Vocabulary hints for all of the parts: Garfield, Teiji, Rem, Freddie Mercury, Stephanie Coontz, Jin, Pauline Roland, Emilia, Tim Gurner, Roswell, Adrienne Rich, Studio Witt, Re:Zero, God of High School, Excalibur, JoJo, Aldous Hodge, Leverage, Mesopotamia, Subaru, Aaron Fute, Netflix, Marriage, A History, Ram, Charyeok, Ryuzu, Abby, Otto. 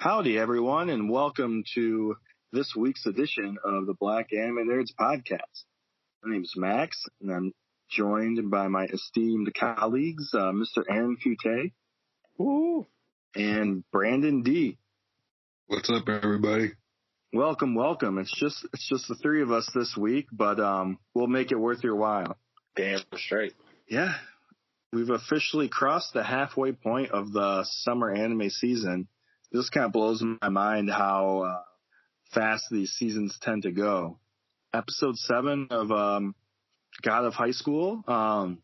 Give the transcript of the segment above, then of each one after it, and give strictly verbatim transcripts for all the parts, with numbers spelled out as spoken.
Howdy, everyone, and welcome to this week's edition of the Black Anime Nerds podcast. My name is Max, and I'm joined by my esteemed colleagues, uh, Mister Aaron Fute. Woo! And Brandon D. What's up, everybody? Welcome, welcome. It's just it's just the three of us this week, but um, we'll make it worth your while. Damn straight. Yeah, we've officially crossed the halfway point of the summer anime season. This kind of blows my mind how uh, fast these seasons tend to go. Episode seven of um, God of High School, um,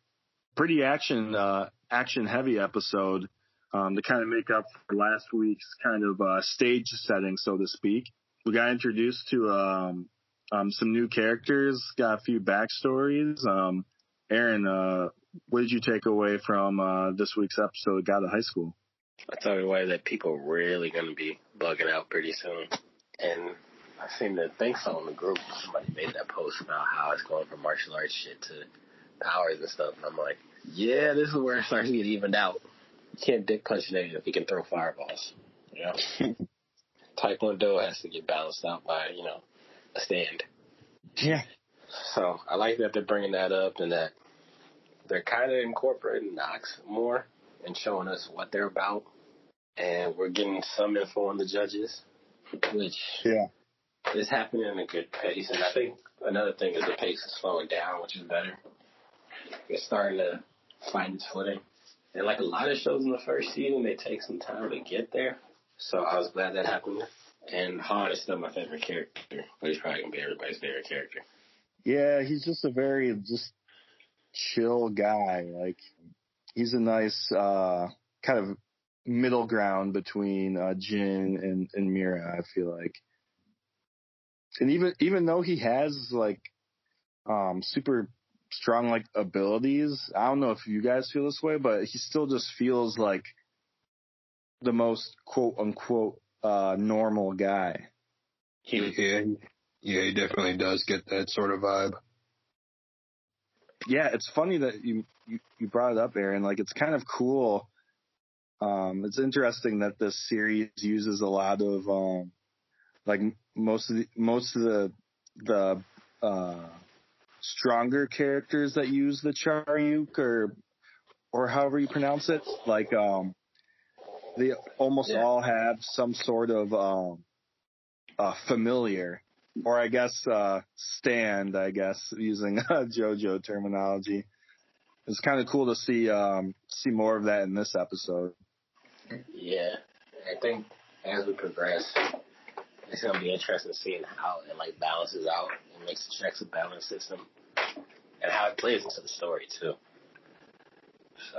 pretty action uh, action heavy episode um, to kind of make up for last week's kind of uh, stage setting, so to speak. We got introduced to um, um, some new characters, got a few backstories. Um, Aaron, uh, what did you take away from uh, this week's episode of God of High School? I thought we were that people were really going to be bugging out pretty soon. And I seem to think so in the group. Somebody made that post about how it's going from martial arts shit to powers and stuff. And I'm like, yeah, this is where it starts to get evened out. You can't dick punch a nigga if you can throw fireballs. You know? Taekwondo has to get balanced out by, you know, a stand. Yeah. So I like that they're bringing that up and that they're kind of incorporating Nox more and showing us what they're about, and we're getting some info on the judges, which yeah. is happening at a good pace. And I think another thing is the pace is slowing down, which is better. It's starting to find its footing. And like a lot of shows in the first season, they take some time to get there. So I was glad that happened. And Han is still my favorite character, but he's probably going to be everybody's favorite character. Yeah, he's just a very just chill guy. Like, he's a nice uh, kind of middle ground between uh, Jin and, and Mira, I feel like. And even even though he has, like, um, super strong, like, abilities, I don't know if you guys feel this way, but he still just feels like the most, quote-unquote, uh, normal guy. Yeah, yeah, he definitely does get that sort of vibe. Yeah, it's funny that you, you, you brought it up, Aaron. Like, it's kind of cool. Um, it's interesting that this series uses a lot of, um, like, most of the most of the the uh, stronger characters that use the Charyeok or or however you pronounce it. Like, um, they almost yeah. all have some sort of um, uh, familiar. Or I guess uh, stand, I guess, using uh, JoJo terminology. It's kind of cool to see um, see more of that in this episode. Yeah, I think as we progress, it's going to be interesting seeing how it like balances out and makes the checks a balance system and how it plays into the story too. So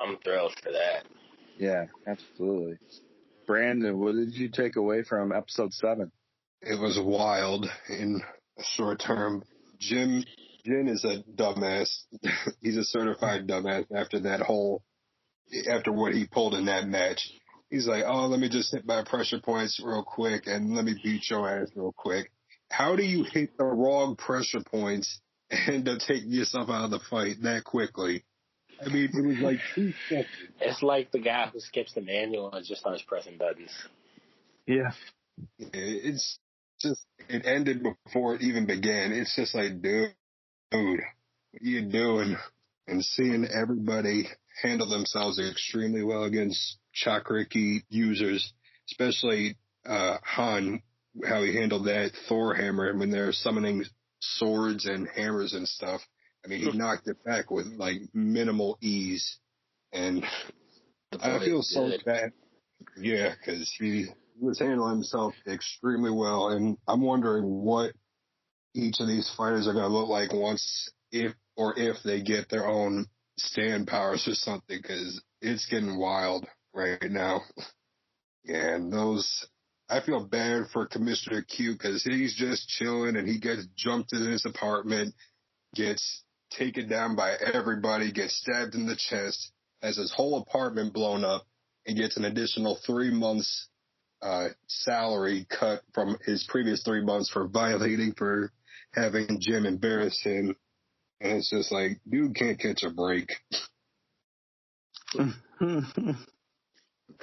I'm thrilled for that. Yeah, absolutely. Brandon, what did you take away from episode seven? It was wild in short term. Jim, Jin is a dumbass. He's a certified dumbass after that whole, after what he pulled in that match. He's like, oh, let me just hit my pressure points real quick and let me beat your ass real quick. How do you hit the wrong pressure points and end up taking yourself out of the fight that quickly? I mean, it was like two seconds. It's like the guy who skips the manual and just starts pressing buttons. Yeah. It's... Just, it ended before it even began. It's just like, dude, dude, what are you doing? And seeing everybody handle themselves extremely well against Chakriki users, especially uh, Han, how he handled that Thor hammer when they're summoning swords and hammers and stuff. I mean, he knocked it back with like minimal ease, and I feel so bad. Yeah, because he. He was handling himself extremely well, and I'm wondering what each of these fighters are going to look like once, if or if they get their own stand powers or something, because it's getting wild right now. And those, I feel bad for Commissioner Q, because he's just chilling, and he gets jumped in his apartment, gets taken down by everybody, gets stabbed in the chest, has his whole apartment blown up, and gets an additional three months Uh, salary cut from his previous three months for violating, for having Jim embarrass him. And it's just like, dude can't catch a break.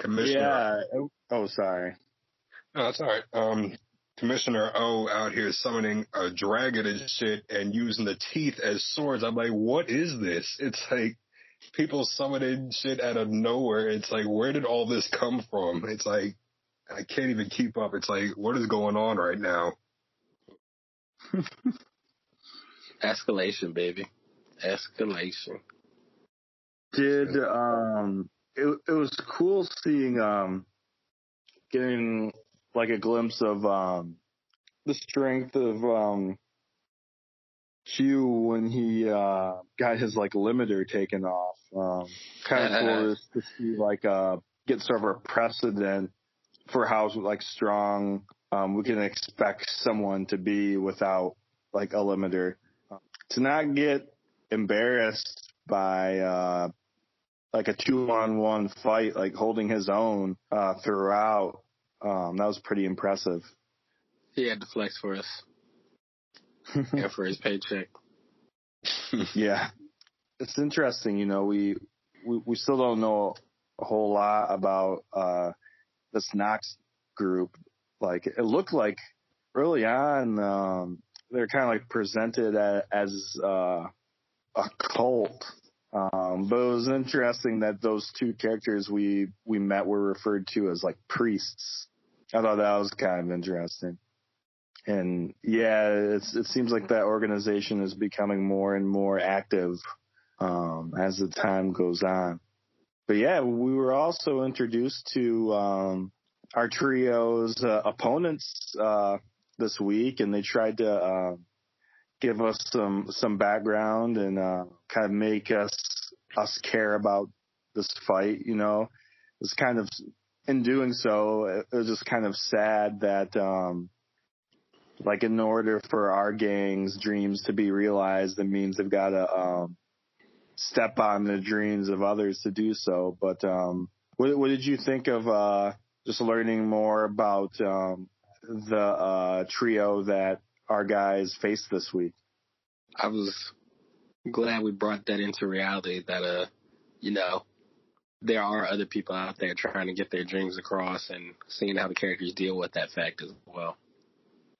Commissioner. Yeah. Oh, sorry. No, that's all right. Um, Commissioner O out here summoning a dragon and shit and using the teeth as swords. I'm like, what is this? It's like people summoning shit out of nowhere. It's like, where did all this come from? It's like, I can't even keep up. It's like, what is going on right now? Escalation, baby. Escalation. Did, um, it, it was cool seeing, um, getting like a glimpse of, um, the strength of, um, Q when he, uh, got his like limiter taken off. Um, kind of cool to see, like, uh, get sort of a precedent for how like strong, um, we can expect someone to be without like a limiter. Um, to not get embarrassed by, uh, like a two-on-one fight, like holding his own uh, throughout. Um, that was pretty impressive. He had to flex for us. Yeah, for his paycheck. Yeah. It's interesting, you know, we, we we still don't know a whole lot about uh, this Nox group. Like, it looked like early on um, they're kind of like presented as, as uh, a cult. Um, but it was interesting that those two characters we, we met were referred to as like priests. I thought that was kind of interesting. And yeah, it's, it seems like that organization is becoming more and more active, um, as the time goes on. But yeah, we were also introduced to, um, our trio's uh, opponents, uh, this week, and they tried to, uh, give us some, some background and uh, kind of make us us care about this fight, you know. It's kind of, in doing so, it was just kind of sad that, um, like, in order for our gang's dreams to be realized, it means they've got to um, step on the dreams of others to do so. But um, what, what did you think of uh, just learning more about um, the uh, trio that our guys faced this week? I was glad we brought that into reality that, uh, you know, there are other people out there trying to get their dreams across, and seeing how the characters deal with that fact as well.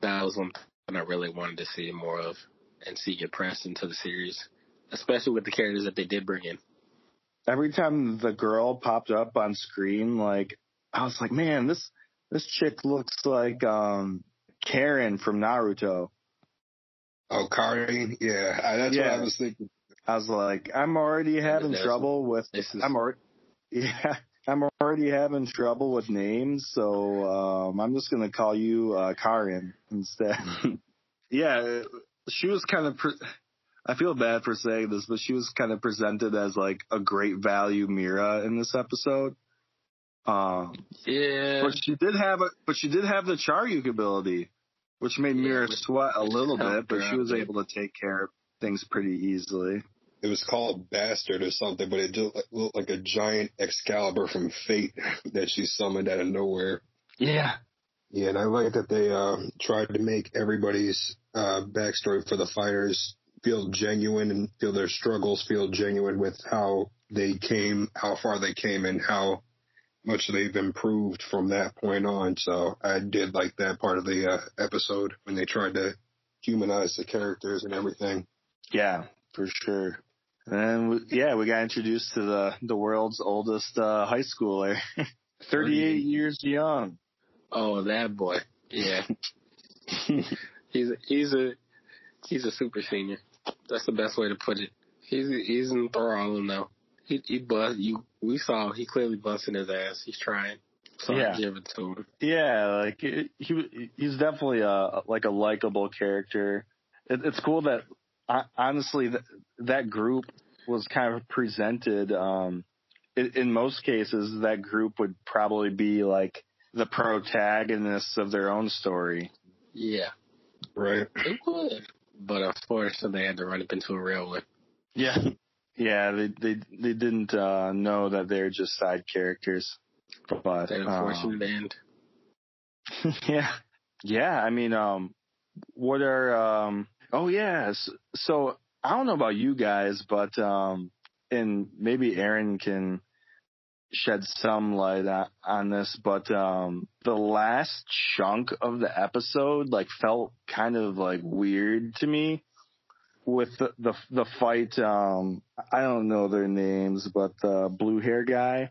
That was one thing I really wanted to see more of and see get pressed into the series, especially with the characters that they did bring in. Every time the girl popped up on screen, like, I was like, man, this, this chick looks like, um, Karin from Naruto. Oh, Karin? Yeah, that's yeah. what I was thinking. I was like, I'm already having trouble with. This is... I'm already, yeah, I'm already having trouble with names, so um, I'm just gonna call you uh, Karin instead. Yeah, she was kind of. Pre- I feel bad for saying this, but she was kind of presented as like a great value Mira in this episode. Um, yeah, but she did have a, but she did have the Charyeok ability, which made yeah, Mira sweat a little bit, but she was able to take care of things pretty easily. It was called Bastard or something, but it just looked like a giant Excalibur from Fate that she summoned out of nowhere. Yeah. Yeah, and I like that they uh, tried to make everybody's uh, backstory for the fighters feel genuine and feel their struggles feel genuine with how they came, how far they came, and how much they've improved from that point on. So I did like that part of the uh, episode when they tried to humanize the characters and everything. Yeah, for sure. And we, yeah, we got introduced to the, the world's oldest uh, high schooler, thirty-eight years young. Oh, that boy. Yeah. he's a, he's a he's a super senior. That's the best way to put it. He's he's in enthralling now. He, he bust, you, we saw he clearly busting his ass. He's trying. So yeah. I give it to him. Yeah, like it, he he's definitely a like a likable character. It, it's cool that honestly that, that group was kind of presented. Um, it, in most cases, that group would probably be like the protagonists of their own story. Yeah, right. It would, but unfortunately, they had to run up into a real one. Yeah. Yeah, they they they didn't uh, know that they're just side characters. But that unfortunate um, end. Yeah, yeah. I mean, um, what are? Um, oh yeah. So, so I don't know about you guys, but um, and maybe Aaron can shed some light on, on this, but um, the last chunk of the episode like felt kind of like weird to me with the the, the fight. Um, I don't know their names, but the blue hair guy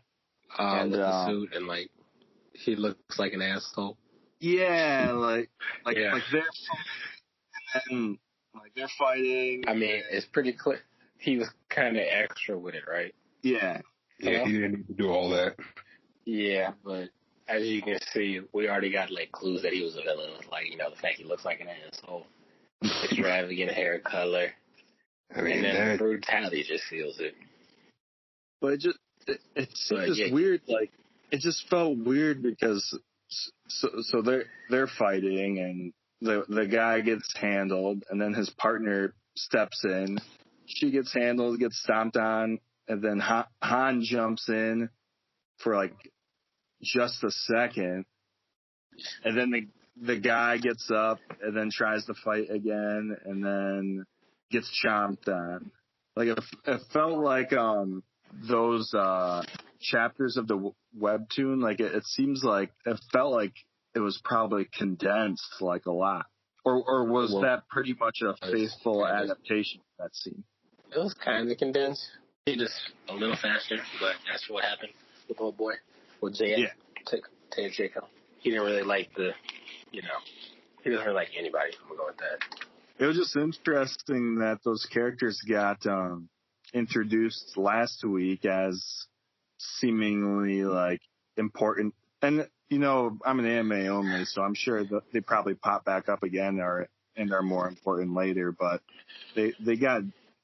uh, and with the um, suit and like he looks like an asshole. Yeah, like like yeah. like they're fighting and then, like they're fighting. I mean, it's pretty clear he was kind of extra with it, right? Yeah. Yeah, he didn't need to do all that. Yeah, but as you can see, we already got like clues that he was a villain. Like, you know, the fact he looks like an asshole, extravagant hair color, I mean, and then that... brutality just seals it. But it just it, it's but just yeah. weird. Like, it just felt weird because so so they're they're fighting and the the guy gets handled, and then his partner steps in. She gets handled, gets stomped on. And then Han, Han jumps in for, like, just a second. And then the the guy gets up and then tries to fight again and then gets chomped on. Like, it, it felt like um those uh, chapters of the webtoon, like, it, it seems like it felt like it was probably condensed, like, a lot. Or, or was well, that pretty much a faithful adaptation of that scene? It was kind of condensed. He just a little faster, but that's what happened with old boy, with J. Yeah. T- T- J. He didn't really like the, you know, he doesn't really like anybody. I'm gonna go with that. It was just interesting that those characters got um, introduced last week as seemingly like important, and you know, I'm an anime only, so I'm sure that they probably pop back up again or and are more important later, but they they got.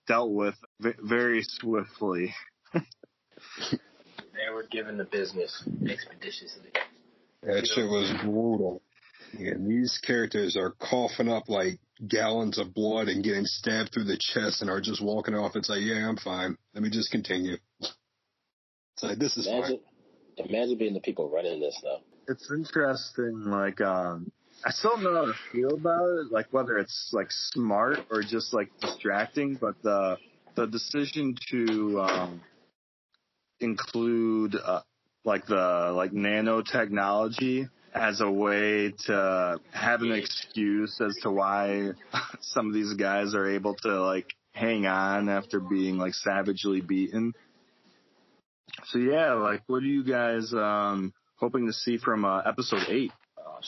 dealt with very swiftly. They were given the business expeditiously. That shit was brutal. Yeah, these characters are coughing up like gallons of blood and getting stabbed through the chest and are just walking off and say, like, yeah, I'm fine. Let me just continue. It's like, this is imagine, fine. Imagine being the people running this, though. It's interesting, like, um, I still don't know how to feel about it, like whether it's like smart or just like distracting, but the the decision to um, include uh, like the like nanotechnology as a way to have an excuse as to why some of these guys are able to like hang on after being like savagely beaten. So yeah, like what are you guys um, hoping to see from uh, episode eight?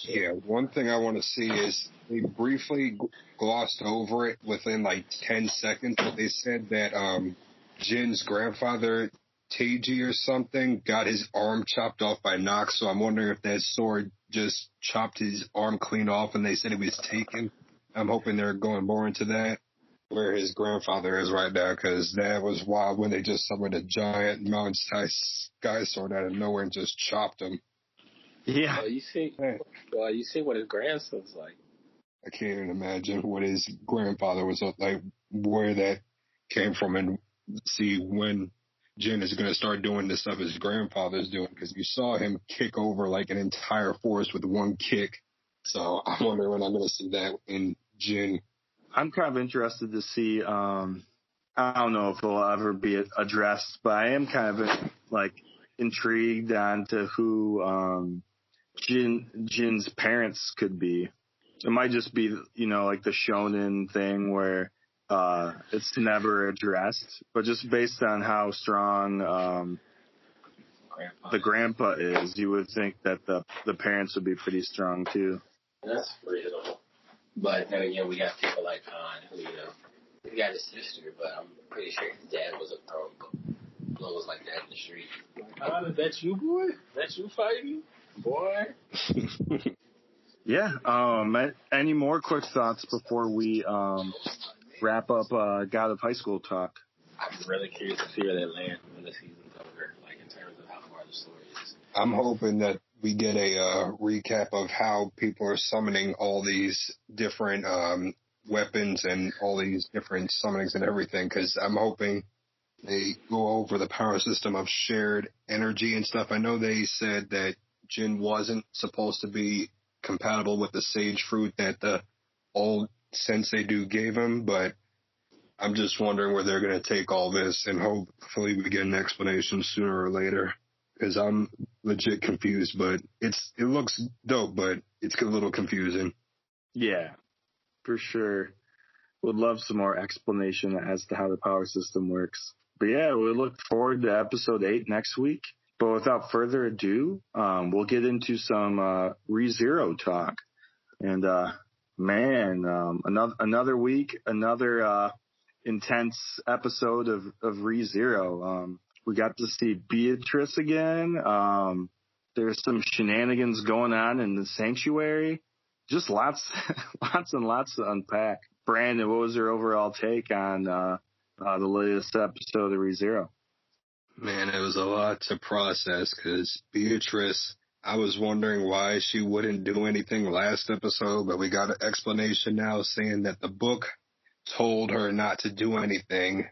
Yeah, one thing I want to see is they briefly glossed over it within like ten seconds, but they said that um, Jin's grandfather, Teiji or something, got his arm chopped off by Nox, so I'm wondering if that sword just chopped his arm clean off and they said it was taken. I'm hoping they're going more into that, where his grandfather is right now, because that was wild when they just summoned a giant mountain-sized sky sword out of nowhere and just chopped him. Yeah. Well, you see, well, you see what his grandson's like. I can't even imagine what his grandfather was like, where that came from, and see when Jin is going to start doing the stuff his grandfather's doing, because you saw him kick over like an entire forest with one kick. So I wonder when I'm going to see that in Jin. I'm kind of interested to see. Um, I don't know if it'll ever be addressed, but I am kind of like intrigued on to who. Um, Jin, Jin's parents could be. It might just be, you know, like the shonen thing where uh, it's never addressed, but just based on how strong um, grandpa. the grandpa is, you would think that the the parents would be pretty strong too. That's reasonable. But then again, we got people like Han, who, you know, we got his sister, but I'm pretty sure his dad was a throwing blows like that in the street. Han, is that you, boy? That you fighting? Boy. Yeah. Um. Any more quick thoughts before we um wrap up uh, God of High School talk? I'm really curious to see where they land when the season's over, like in terms of how far the story is. I'm hoping that we get a uh, recap of how people are summoning all these different um weapons and all these different summonings and everything, because I'm hoping they go over the power system of shared energy and stuff. I know they said that Jin wasn't supposed to be compatible with the sage fruit that the old sensei do gave him, but I'm just wondering where they're going to take all this, and hopefully we get an explanation sooner or later. because I'm legit confused, but it's it looks dope, but it's a little confusing. Yeah, for sure. Would love some more explanation as to how the power system works. But yeah, we look forward to episode eight next week. But without further ado, um, we'll get into some uh, Re:Zero talk. And uh, man, um, another another week, another uh, intense episode of of Re:Zero. Um, we got to see Beatrice again. Um, there's some shenanigans going on in the sanctuary. Just lots, lots and lots to unpack. Brandon, what was your overall take on uh, uh, the latest episode of Re:Zero? Man, it was a lot to process because Beatrice, I was wondering why she wouldn't do anything last episode, but we got an explanation now saying that the book told her not to do anything,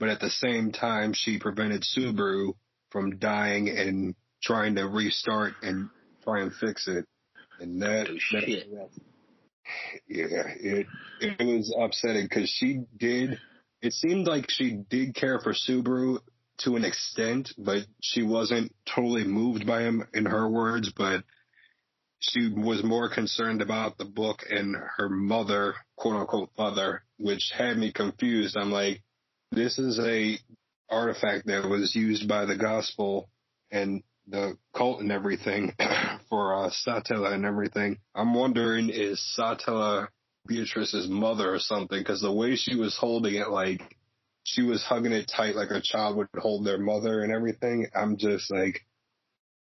but at the same time, she prevented Subaru from dying and trying to restart and try and fix it. And that, oh, shit. that yeah, it it was upsetting because she did. It seemed like she did care for Subaru to an extent, but she wasn't totally moved by him, in her words. But she was more concerned about the book and her mother, quote unquote, mother, which had me confused. I'm like, this is a artifact that was used by the gospel and the cult and everything for uh, Satella and everything. I'm wondering, is Satella Beatrice's mother or something? Because the way she was holding it, like she was hugging it tight like a child would hold their mother and everything. I'm just like,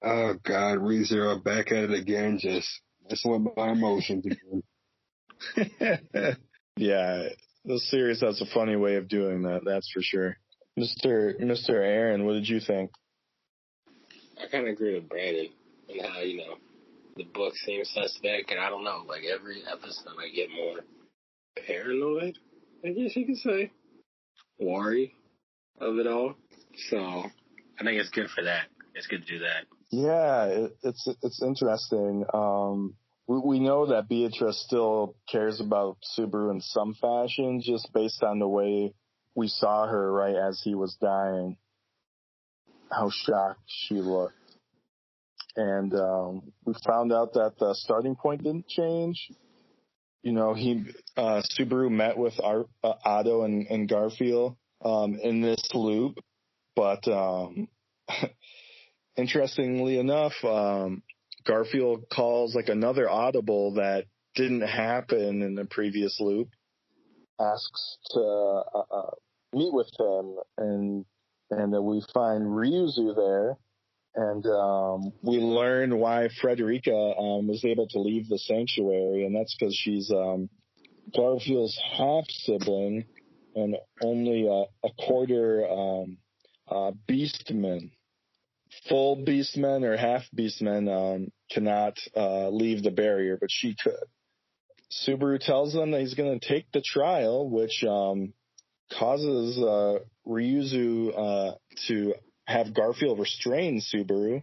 oh, God, Re:Zero back at it again, just messing with my emotions again. Yeah, the series has a funny way of doing that, that's for sure. Mister Mister Aaron, what did you think? I kind of agree with Brandon and how, you know, the book seems suspect, and I don't know, like every episode I get more paranoid, I guess you could say, worry of it all. So I think it's good for that. It's good to do that. Yeah, it, it's it's interesting. Um, we, we know that Beatrice still cares about Subaru in some fashion, just based on the way we saw her right as he was dying. How shocked she looked. And um, we found out that the starting point didn't change. You know, he uh, Subaru met with our, uh, Otto and, and Garfield um, in this loop. But um, interestingly enough, um, Garfield calls like another audible that didn't happen in the previous loop. Asks to uh, uh, meet with him and And then we find Ryuzu there, and um, we learn why Frederica um, was able to leave the sanctuary, and that's because she's um, Garfield's half-sibling and only a, a quarter um, uh, beastman. Full beastmen or half-beastmen um, cannot uh, leave the barrier, but she could. Subaru tells them that he's going to take the trial, which um, causes... Uh, Ryuzu uh, to have Garfield restrain Subaru,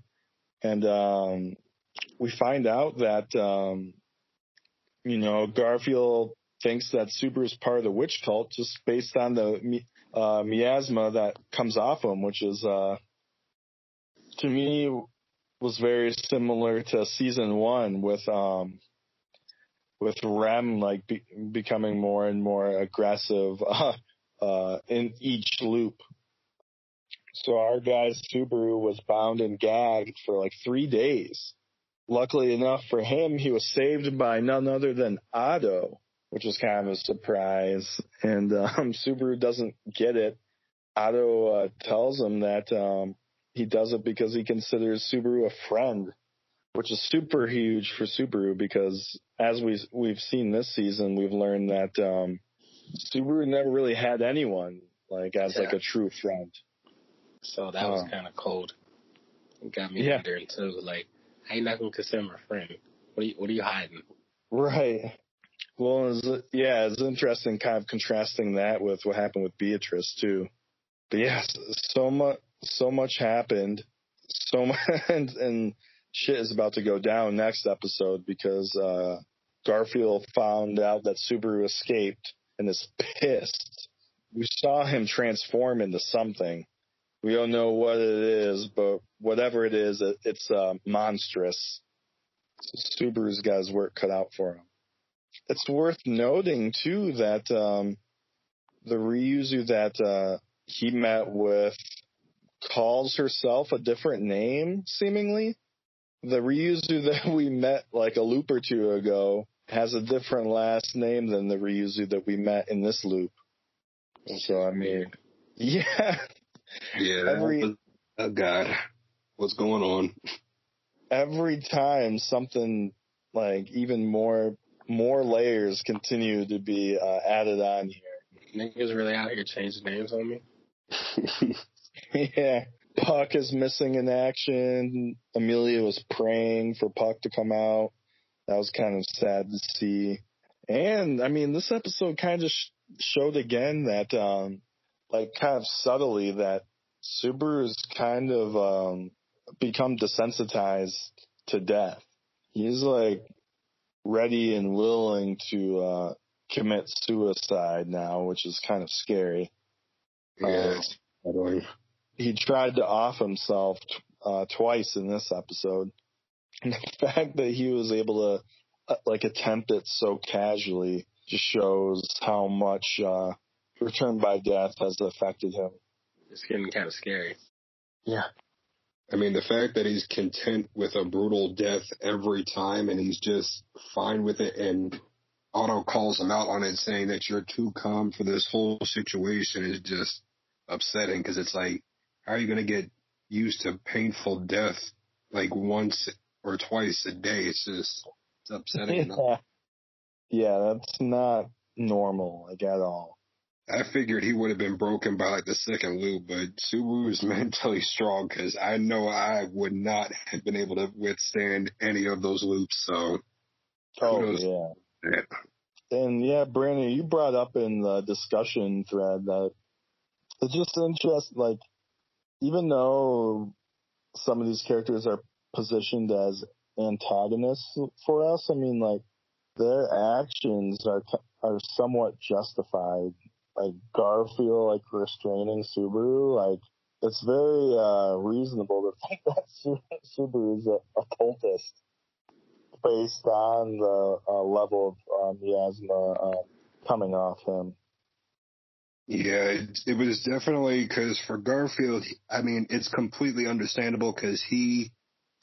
and um, we find out that um, you know Garfield thinks that Subaru is part of the witch cult just based on the uh, miasma that comes off him, which is uh, to me was very similar to season one with um, with Rem like be- becoming more and more aggressive. Uh, Uh, in each loop. So our guy Subaru was bound and gagged for like three days. Luckily enough for him, he was saved by none other than Otto, which was kind of a surprise. And um, Subaru doesn't get it. Otto uh, tells him that um, he does it because he considers Subaru a friend, which is super huge for Subaru because as we, we've seen this season, we've learned that um, Subaru never really had anyone like as yeah. like a true friend, so that was um, kind of cold. It got me wondering yeah. too. Like, I ain't not gonna consider my friend. What are you? What are you hiding? Right. Well, it was, yeah, it's interesting, kind of contrasting that with what happened with Beatrice too. But yeah, so much, so much happened. So much, and, and shit is about to go down next episode because uh, Garfield found out that Subaru escaped. And is pissed. We saw him transform into something, We don't know what it is, but whatever it is, it, it's uh, monstrous. So Subaru's got his work cut out for him. It's worth noting, too, that um, the Ryuzu that uh, he met with calls herself a different name, seemingly. The Ryuzu that we met like a loop or two ago has a different last name than the Ryuzu that we met in this loop. So, I mean, yeah. Yeah. Every, oh, God. What's going on? Every time something, like, even more more layers continue to be uh, added on here. Niggas really out here changing names on me. Yeah. Puck is missing in action. Emilia was praying for Puck to come out. That was kind of sad to see. And, I mean, this episode kind of sh- showed again that, um, like, kind of subtly that Subaru's kind of um, become desensitized to death. He's, like, ready and willing to uh, commit suicide now, which is kind of scary. Yeah, uh, he tried to off himself t- uh, twice in this episode. And the fact that he was able to, uh, like, attempt it so casually just shows how much uh, Return by Death has affected him. It's getting kind of scary. Yeah. I mean, the fact that he's content with a brutal death every time and he's just fine with it, and Otto calls him out on it saying that you're too calm for this whole situation is just upsetting, because it's like, how are you going to get used to painful death like once or twice a day? It's just it's upsetting. Yeah. Yeah, that's not normal, like, at all. I figured he would have been broken by, like, the second loop, but Subaru is mentally strong, because I know I would not have been able to withstand any of those loops, so... Oh, yeah. yeah. And, yeah, Brandon, you brought up in the discussion thread that it's just interesting, like, even though some of these characters are positioned as antagonists for us, I mean, like, their actions are are somewhat justified. Like, Garfield, like, restraining Subaru, like, it's very uh, reasonable to think that Subaru is a, a cultist based on the uh, level of um, miasma uh, coming off him. Yeah, it, it was definitely, because for Garfield, I mean, it's completely understandable, because he,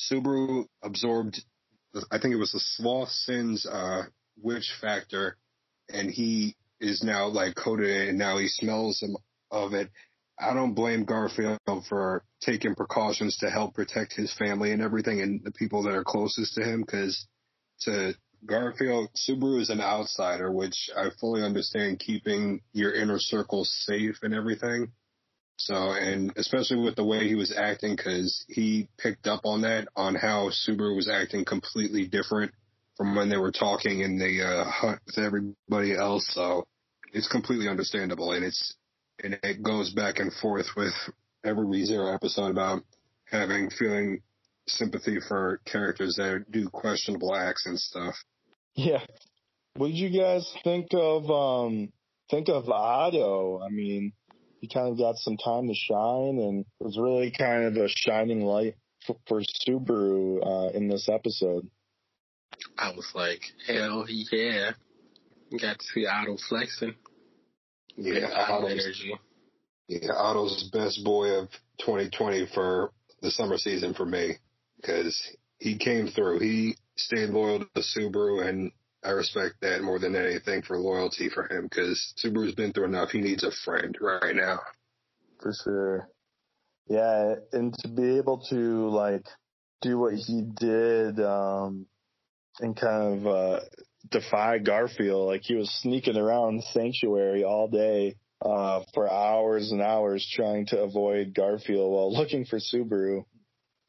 Subaru absorbed, I think it was the Sloth Sin's uh, Witch Factor, and he is now, like, coated in, and now he smells him of it. I don't blame Garfield for taking precautions to help protect his family and everything and the people that are closest to him, because to Garfield, Subaru is an outsider, which I fully understand, keeping your inner circle safe and everything. So, and especially with the way he was acting, because he picked up on that, on how Subaru was acting completely different from when they were talking in the uh, hunt with everybody else. So it's completely understandable. And it's and it goes back and forth with every Re:Zero episode about having feeling sympathy for characters that do questionable acts and stuff. Yeah. What did you guys think of, um, think of Otto? I mean, he kind of got some time to shine, and it was really kind of a shining light for, for Subaru uh, in this episode. I was like, hell yeah. Got to see Otto flexing. Yeah, Otto's, energy. yeah, Otto's best boy of twenty twenty for the summer season for me, because he came through. He stayed loyal to Subaru, and I respect that more than anything for loyalty for him, because Subaru's been through enough. He needs a friend right now. For sure. Yeah, and to be able to, like, do what he did, um, and kind of uh, defy Garfield. Like, he was sneaking around Sanctuary all day uh, for hours and hours trying to avoid Garfield while looking for Subaru.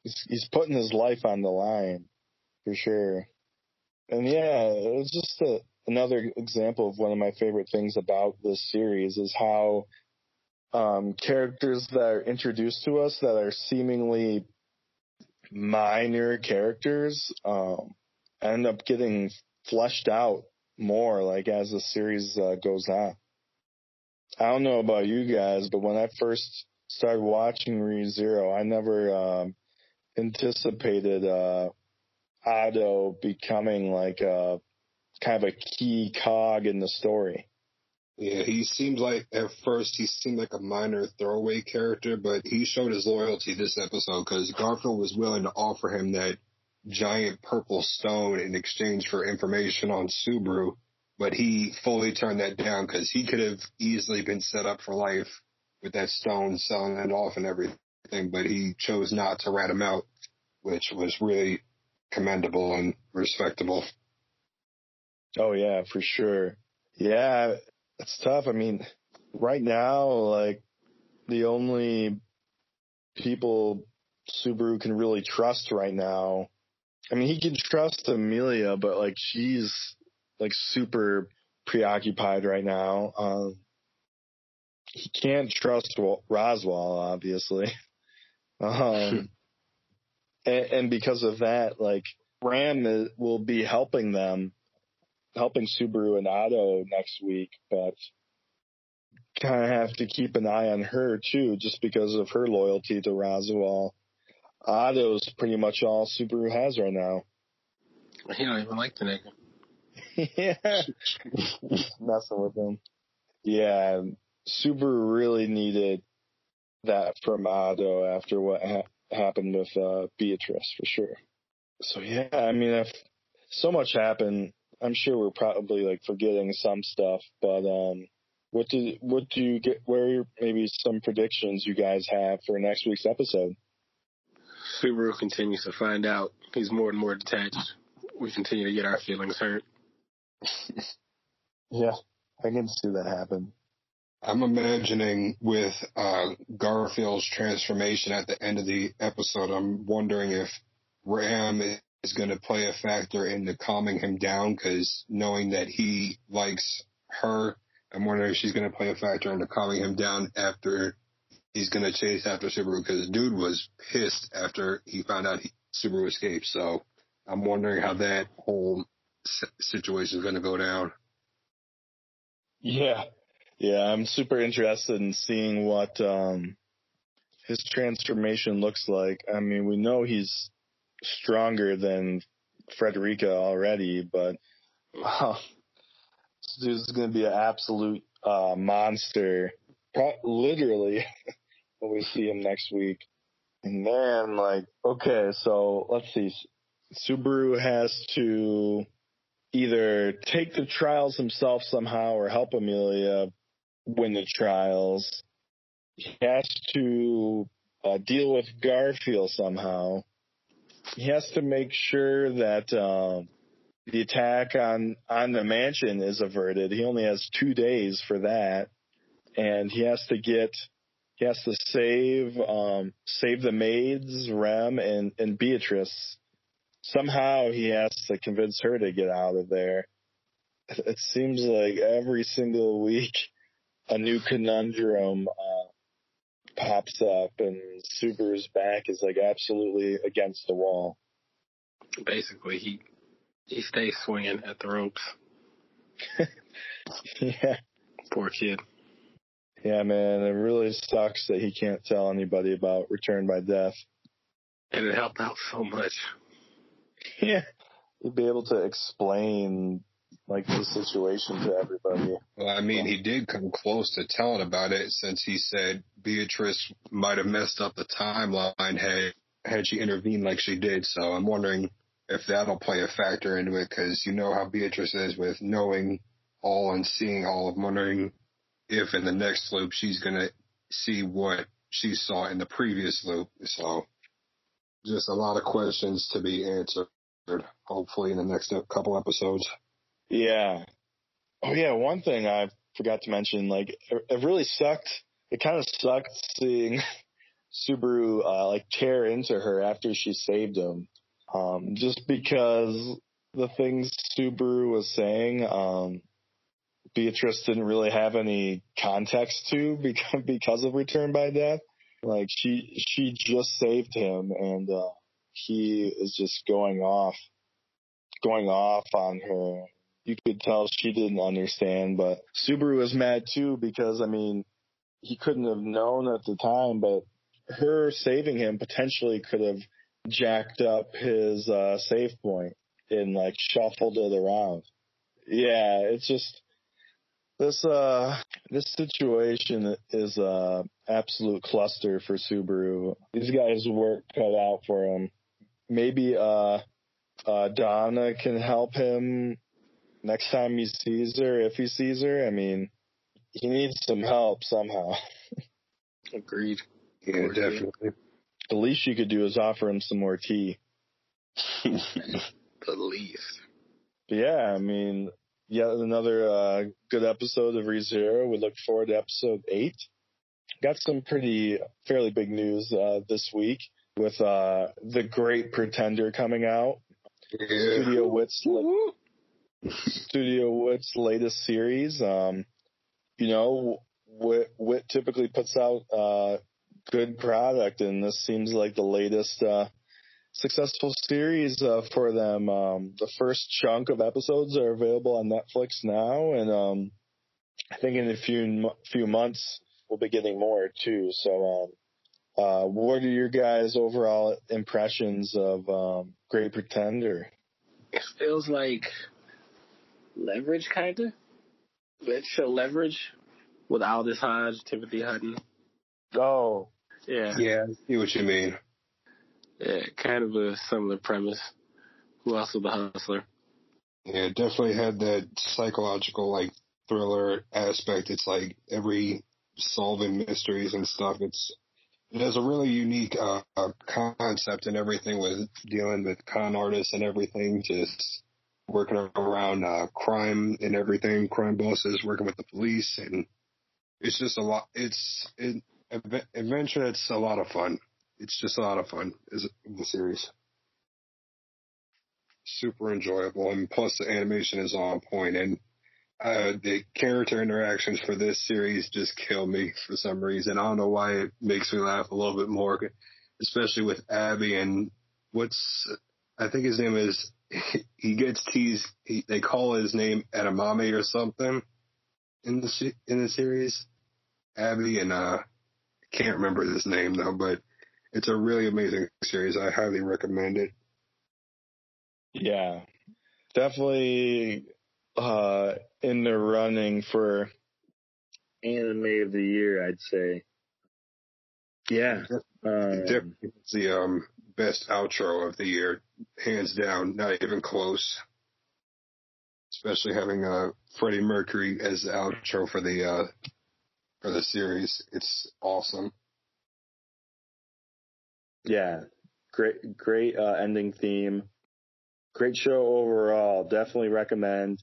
He's, he's putting his life on the line, for sure. And, yeah, it was just a, another example of one of my favorite things about this series is how um, characters that are introduced to us that are seemingly minor characters um, end up getting fleshed out more, like, as the series uh, goes on. I don't know about you guys, but when I first started watching Re:Zero, I never um, anticipated uh, Otto becoming like a kind of a key cog in the story. Yeah, he seemed like, at first, he seemed like a minor throwaway character, but he showed his loyalty this episode because Garfield was willing to offer him that giant purple stone in exchange for information on Subaru, but he fully turned that down because he could have easily been set up for life with that stone, selling it off and everything, but he chose not to rat him out, which was really commendable and respectable. Oh, yeah, for sure. Yeah. It's tough. I mean, right now, like, the only people Subaru can really trust right now, I mean, he can trust Emilia, but, like, she's, like, super preoccupied right now. Um, he can't trust Roswell, obviously. Um, and, and because of that, like, Ram is, will be helping them. helping Subaru and Otto next week, but kind of have to keep an eye on her too, just because of her loyalty to Roswell. Otto's pretty much all Subaru has right now. He don't even like the nigga. Yeah. Messing with him. Yeah. Subaru really needed that from Otto after what ha- happened with uh, Beatrice, for sure. So yeah, I mean, if so much happened, I'm sure we're probably like forgetting some stuff, but um, what do what do you get? Where are your, maybe some predictions you guys have for next week's episode? Subaru continues to find out he's more and more detached. We continue to get our feelings hurt. Yeah, I can see that happen. I'm imagining with uh, Garfield's transformation at the end of the episode. I'm wondering if Ram is is going to play a factor into calming him down, because knowing that he likes her, I'm wondering if she's going to play a factor into calming him down after he's going to chase after Subaru, because dude was pissed after he found out he, Subaru escaped. So I'm wondering how that whole situation is going to go down. Yeah. Yeah, I'm super interested in seeing what um, his transformation looks like. I mean, we know he's stronger than Frederica already, but wow, this dude's going to be an absolute uh, monster, Pro- literally, when we see him next week. And then, like, okay, so let's see. Subaru has to either take the trials himself somehow or help Emilia win the trials. He has to uh, deal with Garfield somehow. He has to make sure that um, the attack on, on the mansion is averted. He only has two days for that, and he has to get he has to save um, save the maids, Rem and, and Beatrice. Somehow he has to convince her to get out of there. It seems like every single week a new conundrum Uh, pops up, and Subaru's back is like absolutely against the wall. Basically, he he stays swinging at the ropes. Yeah, poor kid. Yeah, man, it really sucks that he can't tell anybody about Return by Death. And it helped out so much. Yeah, he'd be able to explain like the situation to everybody. Well, I mean, he did come close to telling about it, since he said Beatrice might have messed up the timeline had had she intervened like she did. So I'm wondering if that'll play a factor into it, because you know how Beatrice is with knowing all and seeing all. I'm wondering if in the next loop she's going to see what she saw in the previous loop. So just a lot of questions to be answered, hopefully, in the next couple episodes. Yeah. Oh, yeah, one thing I forgot to mention, like, it, it really sucked. It kind of sucked seeing Subaru, uh, like, tear into her after she saved him. Um, just because the things Subaru was saying, um, Beatrice didn't really have any context to because, because of Return by Death. Like, she she just saved him, and uh, he is just going off, going off on her. You could tell she didn't understand, but Subaru was mad too because, I mean, he couldn't have known at the time, but her saving him potentially could have jacked up his uh, save point and, like, shuffled it around. Yeah, it's just this uh, this situation is a absolute cluster for Subaru. These guys work cut out for him. Maybe uh, uh, Donna can help him next time he sees her, if he sees her. I mean, he needs some help somehow. Agreed. Yeah, or definitely. The least you could do is offer him some more tea. The least. Yeah, I mean, yet another uh, good episode of Re:Zero. We look forward to episode eight. Got some pretty fairly big news uh, this week with uh, The Great Pretender coming out. Yeah. Studio Witt's la- Studio Witt's latest series. Um, you know, Witt, Witt typically puts out uh, good product, and this seems like the latest uh, successful series uh, for them. Um, the first chunk of episodes are available on Netflix now, and um, I think in a few few months we'll be getting more too. So, um, uh, what are your guys' overall impressions of um, Great Pretender? It feels like Leverage, kind of. It's a Leverage with Aldous Hodge, Timothy Hutton. Oh. Yeah. Yeah, I see what you mean. Yeah, kind of a similar premise. Who else was the Hustler? Yeah, definitely had that psychological, like, thriller aspect. It's like every solving mysteries and stuff. It's It has a really unique uh, concept and everything with dealing with con artists and everything, just working around uh, crime and everything, crime bosses, working with the police, and it's just a lot. It's it, adventure that's a lot of fun. It's just a lot of fun is the series. Super enjoyable, and plus the animation is on point, and uh, the character interactions for this series just kill me for some reason. I don't know why it makes me laugh a little bit more, especially with Abby and what's, I think his name is, he gets teased, he, they call his name Edamame or something in the, in the series. Abby and uh, can't remember his name though, but it's a really amazing series. I highly recommend it. Yeah, definitely uh, in the running for anime of the year, I'd say. Yeah, um, it's the um, best outro of the year, hands down. Not even close. Especially having uh, Freddie Mercury as the outro for the uh, for the series, it's awesome. Yeah, great, great uh, ending theme. Great show overall. Definitely recommend.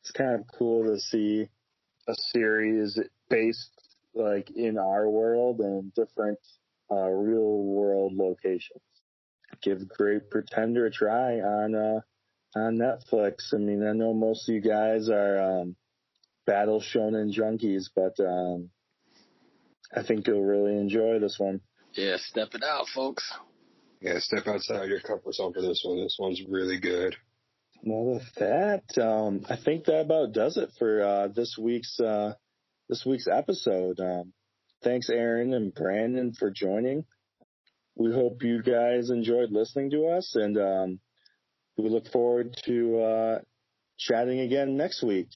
It's kind of cool to see a series based like in our world and different uh, real world locations. Give Great Pretender a try on uh, on Netflix. I mean, I know most of you guys are um, battle shonen junkies, but um, I think you'll really enjoy this one. Yeah, step it out, folks. Yeah, step outside your comfort zone for this one. This one's really good. Well, with that, um, I think that about does it for uh, this week's uh, this week's episode. Um, thanks, Aaron and Brandon, for joining. We hope you guys enjoyed listening to us, and um, we look forward to uh, chatting again next week.